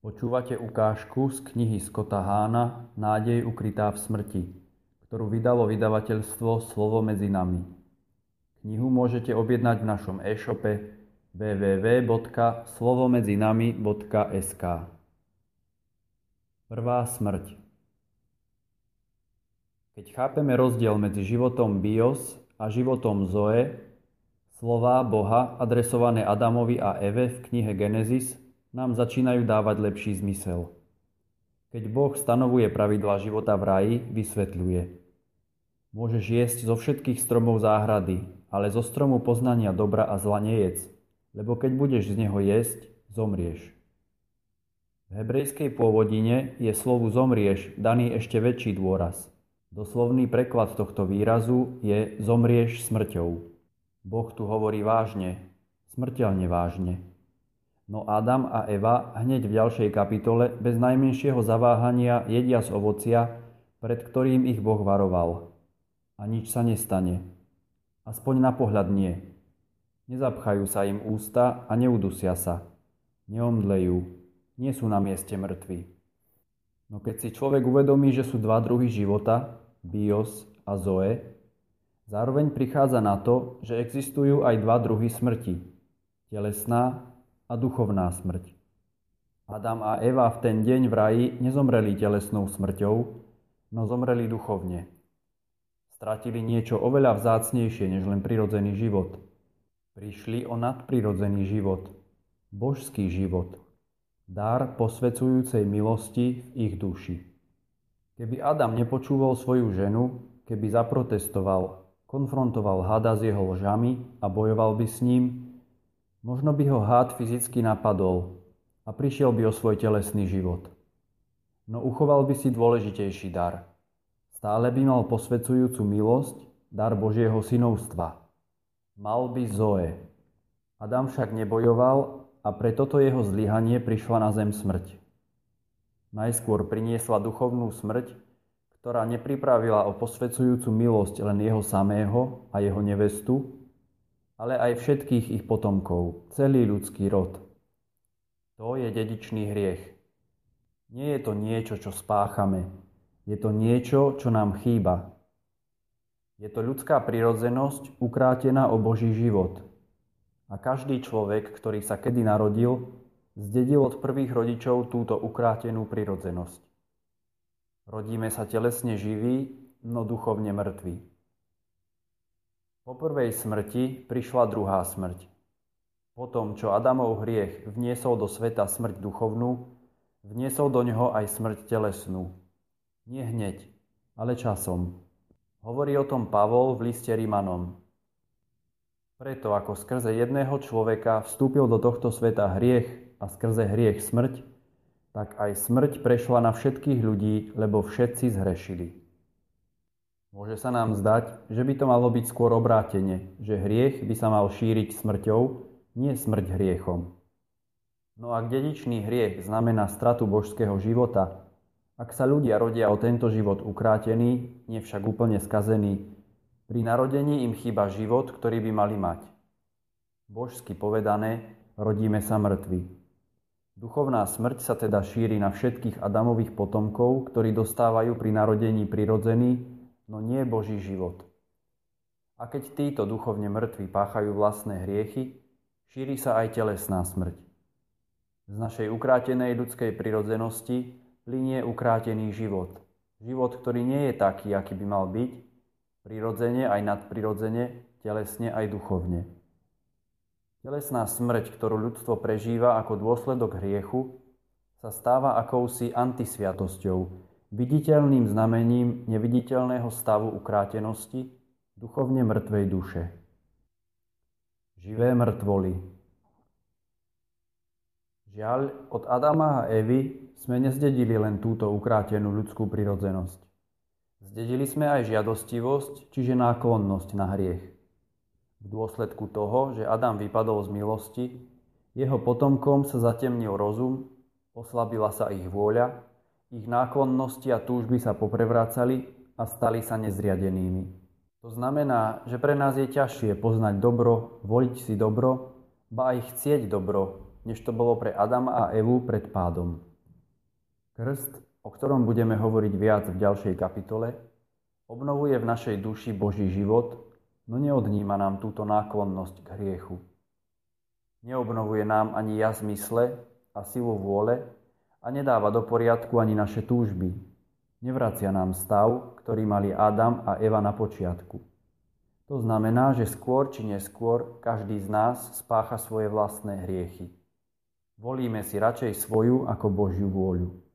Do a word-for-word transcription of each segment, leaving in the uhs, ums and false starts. Počúvate ukážku z knihy Scotta Hana Nádej ukrytá v smrti, ktorú vydalo vydavateľstvo Slovo medzi nami. Knihu môžete objednať v našom e-shope w w w bodka slovo medzi nami bodka s k. Prvá smrť. Keď chápeme rozdiel medzi životom bios a životom zoe, slová Boha adresované Adamovi a Eve v knihe Genesis nám začínajú dávať lepší zmysel. Keď Boh stanovuje pravidlá života v raji, vysvetľuje. Môžeš jesť zo všetkých stromov záhrady, ale zo stromu poznania dobra a zla nejedz, lebo keď budeš z neho jesť, zomrieš. V hebrejskej pôvodine je slovu zomrieš daný ešte väčší dôraz. Doslovný preklad tohto výrazu je zomrieš smrťou. Boh tu hovorí vážne, smrteľne vážne. No Adam a Eva hneď v ďalšej kapitole bez najmenšieho zaváhania jedia z ovocia, pred ktorým ich Boh varoval. A nič sa nestane. Aspoň na pohľad nie. Nezapchajú sa im ústa a neudusia sa. Neomdlejú. Nie sú na mieste mŕtvi. No keď si človek uvedomí, že sú dva druhy života, bios a zoe, zároveň prichádza na to, že existujú aj dva druhy smrti. Telesná a duchovná smrť. Adam a Eva v ten deň v raji nezomreli telesnou smrťou, no zomreli duchovne. Stratili niečo oveľa vzácnejšie než len prirodzený život. Prišli o nadprirodzený život, božský život, dar posvedzujúcej milosti v ich duši. Keby Adam nepočúval svoju ženu, keby zaprotestoval, konfrontoval hada s jeho lžami a bojoval by s ním, možno by ho hád fyzicky napadol a prišiel by o svoj telesný život. No uchoval by si dôležitejší dar. Stále by mal posvedzujúcu milosť, dar Božieho synovstva. Mal by zoe. Adam však nebojoval a pre toto jeho zlyhanie prišla na zem smrť. Najskôr priniesla duchovnú smrť, ktorá nepripravila o posvedzujúcu milosť len jeho samého a jeho nevestu, ale aj všetkých ich potomkov, celý ľudský rod. To je dedičný hriech. Nie je to niečo, čo spáchame. Je to niečo, čo nám chýba. Je to ľudská prirodzenosť ukrátená o Boží život. A každý človek, ktorý sa kedy narodil, zdedil od prvých rodičov túto ukrátenú prirodzenosť. Rodíme sa telesne živí, no duchovne mŕtvi. Po prvej smrti prišla druhá smrť. Po tom, čo Adamov hriech vniesol do sveta smrť duchovnú, vniesol do neho aj smrť telesnú. Nie hneď, ale časom. Hovorí o tom Pavol v liste Rimanom. Preto ako skrze jedného človeka vstúpil do tohto sveta hriech a skrze hriech smrť, tak aj smrť prešla na všetkých ľudí, lebo všetci zhrešili. Môže sa nám zdať, že by to malo byť skôr obrátenie, že hriech by sa mal šíriť smrťou, nie smrť hriechom. No ak dedičný hriech znamená stratu božského života, ak sa ľudia rodia o tento život ukrátený, nie však úplne skazený, pri narodení im chýba život, ktorý by mali mať. Božsky povedané, rodíme sa mŕtvi. Duchovná smrť sa teda šíri na všetkých Adamových potomkov, ktorí dostávajú pri narodení prirodzený, no nie Boží život. A keď títo duchovne mŕtvi páchajú vlastné hriechy, šíri sa aj telesná smrť. Z našej ukrátenej ľudskej prirodzenosti plinie ukrátený život. Život, ktorý nie je taký, aký by mal byť, prirodzene aj nadprirodzene, telesne aj duchovne. Telesná smrť, ktorú ľudstvo prežíva ako dôsledok hriechu, sa stáva akousi antisviatosťou, viditeľným znamením neviditeľného stavu ukrátenosti duchovne mŕtvej duše. Živé mŕtvoly. Žiaľ, od Adama a Evy sme nezdedili len túto ukrátenú ľudskú prirodzenosť. Zdedili sme aj žiadostivosť, čiže náklonnosť na hriech. V dôsledku toho, že Adam vypadol z milosti, jeho potomkom sa zatemnil rozum, oslabila sa ich vôľa, ich náklonnosti a túžby sa poprevrácali a stali sa nezriadenými. To znamená, že pre nás je ťažšie poznať dobro, voliť si dobro, ba aj chcieť dobro, než to bolo pre Adama a Evu pred pádom. Krst, o ktorom budeme hovoriť viac v ďalšej kapitole, obnovuje v našej duši Boží život, no neodníma nám túto náklonnosť k hriechu. Neobnovuje nám ani jas mysle a silu vôle a nedáva do poriadku ani naše túžby. Nevracia nám stav, ktorý mali Adam a Eva na počiatku. To znamená, že skôr či neskôr každý z nás spácha svoje vlastné hriechy. Volíme si radšej svoju ako Božiu vôľu.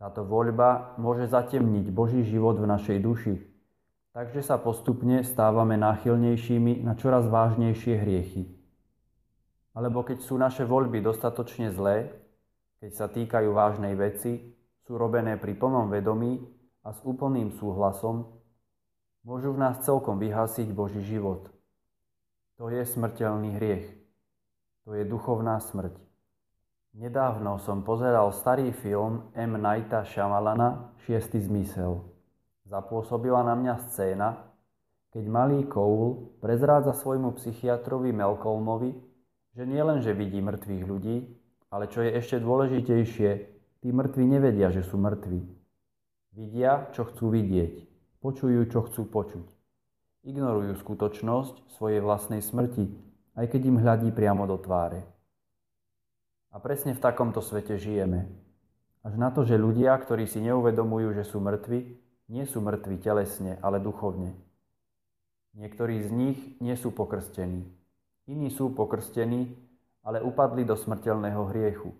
Táto voľba môže zatemniť Boží život v našej duši, takže sa postupne stávame náchylnejšími na čoraz vážnejšie hriechy. Alebo keď sú naše voľby dostatočne zlé, keď sa týkajú vážnej veci, sú robené pri plnom vedomí a s úplným súhlasom, môžu v nás celkom vyhasiť Boží život. To je smrteľný hriech. To je duchovná smrť. Nedávno som pozeral starý film M. Nighta Shyamalana Šiestý zmysel. Zapôsobila na mňa scéna, keď malý Koul prezrádza svojmu psychiatrovi Malcolmovi, že nielenže vidí mŕtvych ľudí, ale čo je ešte dôležitejšie, tí mŕtvi nevedia, že sú mŕtvi. Vidia, čo chcú vidieť. Počujú, čo chcú počuť. Ignorujú skutočnosť svojej vlastnej smrti, aj keď im hľadí priamo do tváre. A presne v takomto svete žijeme. Až na to, že ľudia, ktorí si neuvedomujú, že sú mŕtvi, nie sú mŕtvi telesne, ale duchovne. Niektorí z nich nie sú pokrstení. Iní sú pokrstení, ale upadli do smrteľného hriechu.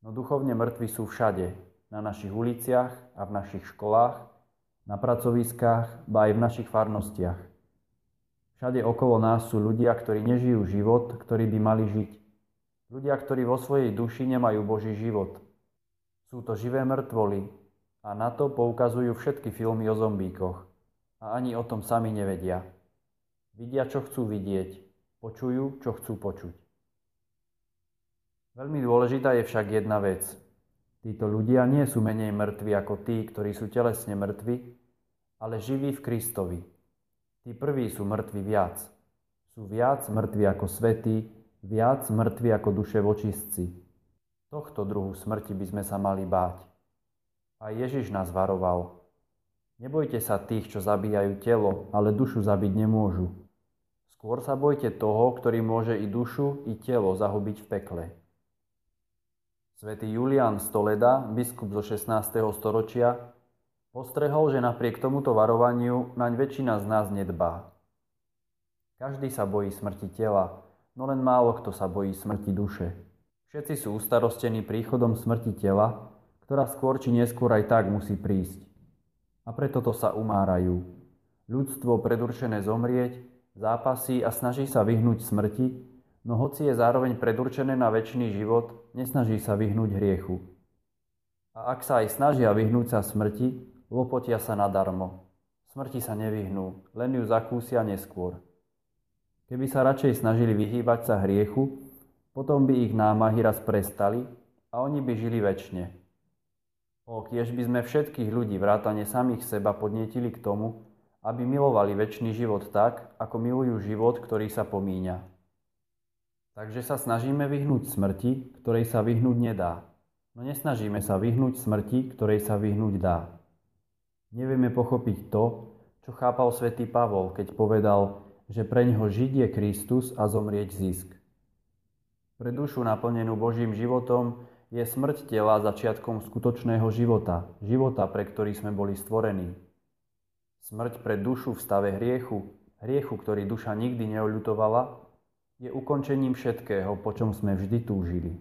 No duchovne mŕtvi sú všade. Na našich uliciach a v našich školách, na pracoviskách, ba aj v našich farnostiach. Všade okolo nás sú ľudia, ktorí nežijú život, ktorý by mali žiť. Ľudia, ktorí vo svojej duši nemajú Boží život. Sú to živé mŕtvoly a na to poukazujú všetky filmy o zombíkoch. A ani o tom sami nevedia. Vidia, čo chcú vidieť. Počujú, čo chcú počuť. Veľmi dôležitá je však jedna vec. Títo ľudia nie sú menej mŕtvi ako tí, ktorí sú telesne mŕtvi, ale živí v Kristovi. Tí prví sú mŕtvi viac. Sú viac mŕtvi ako svätí, viac mŕtvi ako duše vočistci. Tohto druhu smrti by sme sa mali báť. A Ježiš nás varoval. Nebojte sa tých, čo zabíjajú telo, ale dušu zabiť nemôžu. Skôr sa bojte toho, ktorý môže i dušu, i telo zahubiť v pekle. Svätý Julian Stoleda, biskup zo šestnásteho storočia, postrehol, že napriek tomuto varovaniu naň väčšina z nás nedbá. Každý sa bojí smrti tela, no len málo kto sa bojí smrti duše. Všetci sú ustarostení príchodom smrti tela, ktorá skôr či neskôr aj tak musí prísť. A preto to sa umárajú. Ľudstvo predurčené zomrieť, zápasí a snaží sa vyhnúť smrti, no hoci je zároveň predurčené na večný život, nesnaží sa vyhnúť hriechu. A ak sa aj snažia vyhnúť sa smrti, lopotia sa nadarmo. Smrti sa nevyhnú, len ju zakúsia neskôr. Keby sa radšej snažili vyhýbať sa hriechu, potom by ich námahy raz prestali a oni by žili večne. O, kiež by sme všetkých ľudí vrátane samých seba podnietili k tomu, aby milovali večný život tak, ako milujú život, ktorý sa pomíňa. Takže sa snažíme vyhnúť smrti, ktorej sa vyhnúť nedá. No nesnažíme sa vyhnúť smrti, ktorej sa vyhnúť dá. Nevieme pochopiť to, čo chápal svätý Pavol, keď povedal, že pre ňoho žiť je Kristus a zomrieť zisk. Pre dušu naplnenú Božím životom je smrť tela začiatkom skutočného života, života, pre ktorý sme boli stvorení. Smrť pre dušu v stave hriechu, hriechu, ktorý duša nikdy neoľutovala, je ukončením všetkého, po čom sme vždy túžili.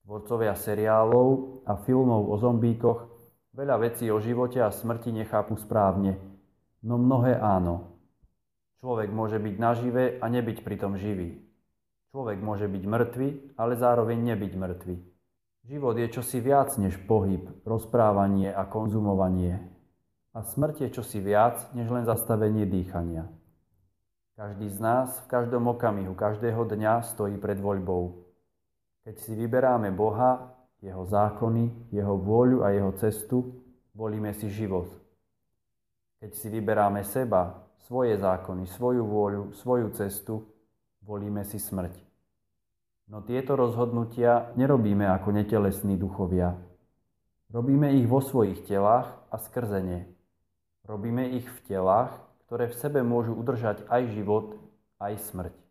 Tvorcovia seriálov a filmov o zombíkoch veľa vecí o živote a smrti nechápu správne, no mnohé áno. Človek môže byť nažive a nebyť pritom živý. Človek môže byť mŕtvy, ale zároveň nebyť mŕtvy. Život je čosi viac než pohyb, rozprávanie a konzumovanie. A smrť je čosi viac než len zastavenie dýchania. Každý z nás v každom okamihu, každého dňa stojí pred voľbou. Keď si vyberáme Boha, jeho zákony, jeho vôľu a jeho cestu, volíme si život. Keď si vyberáme seba, svoje zákony, svoju vôľu, svoju cestu, volíme si smrť. No tieto rozhodnutia nerobíme ako netelesní duchovia. Robíme ich vo svojich telách a skrze ne. Robíme ich v telách, ktoré v sebe môžu udržať aj život, aj smrť.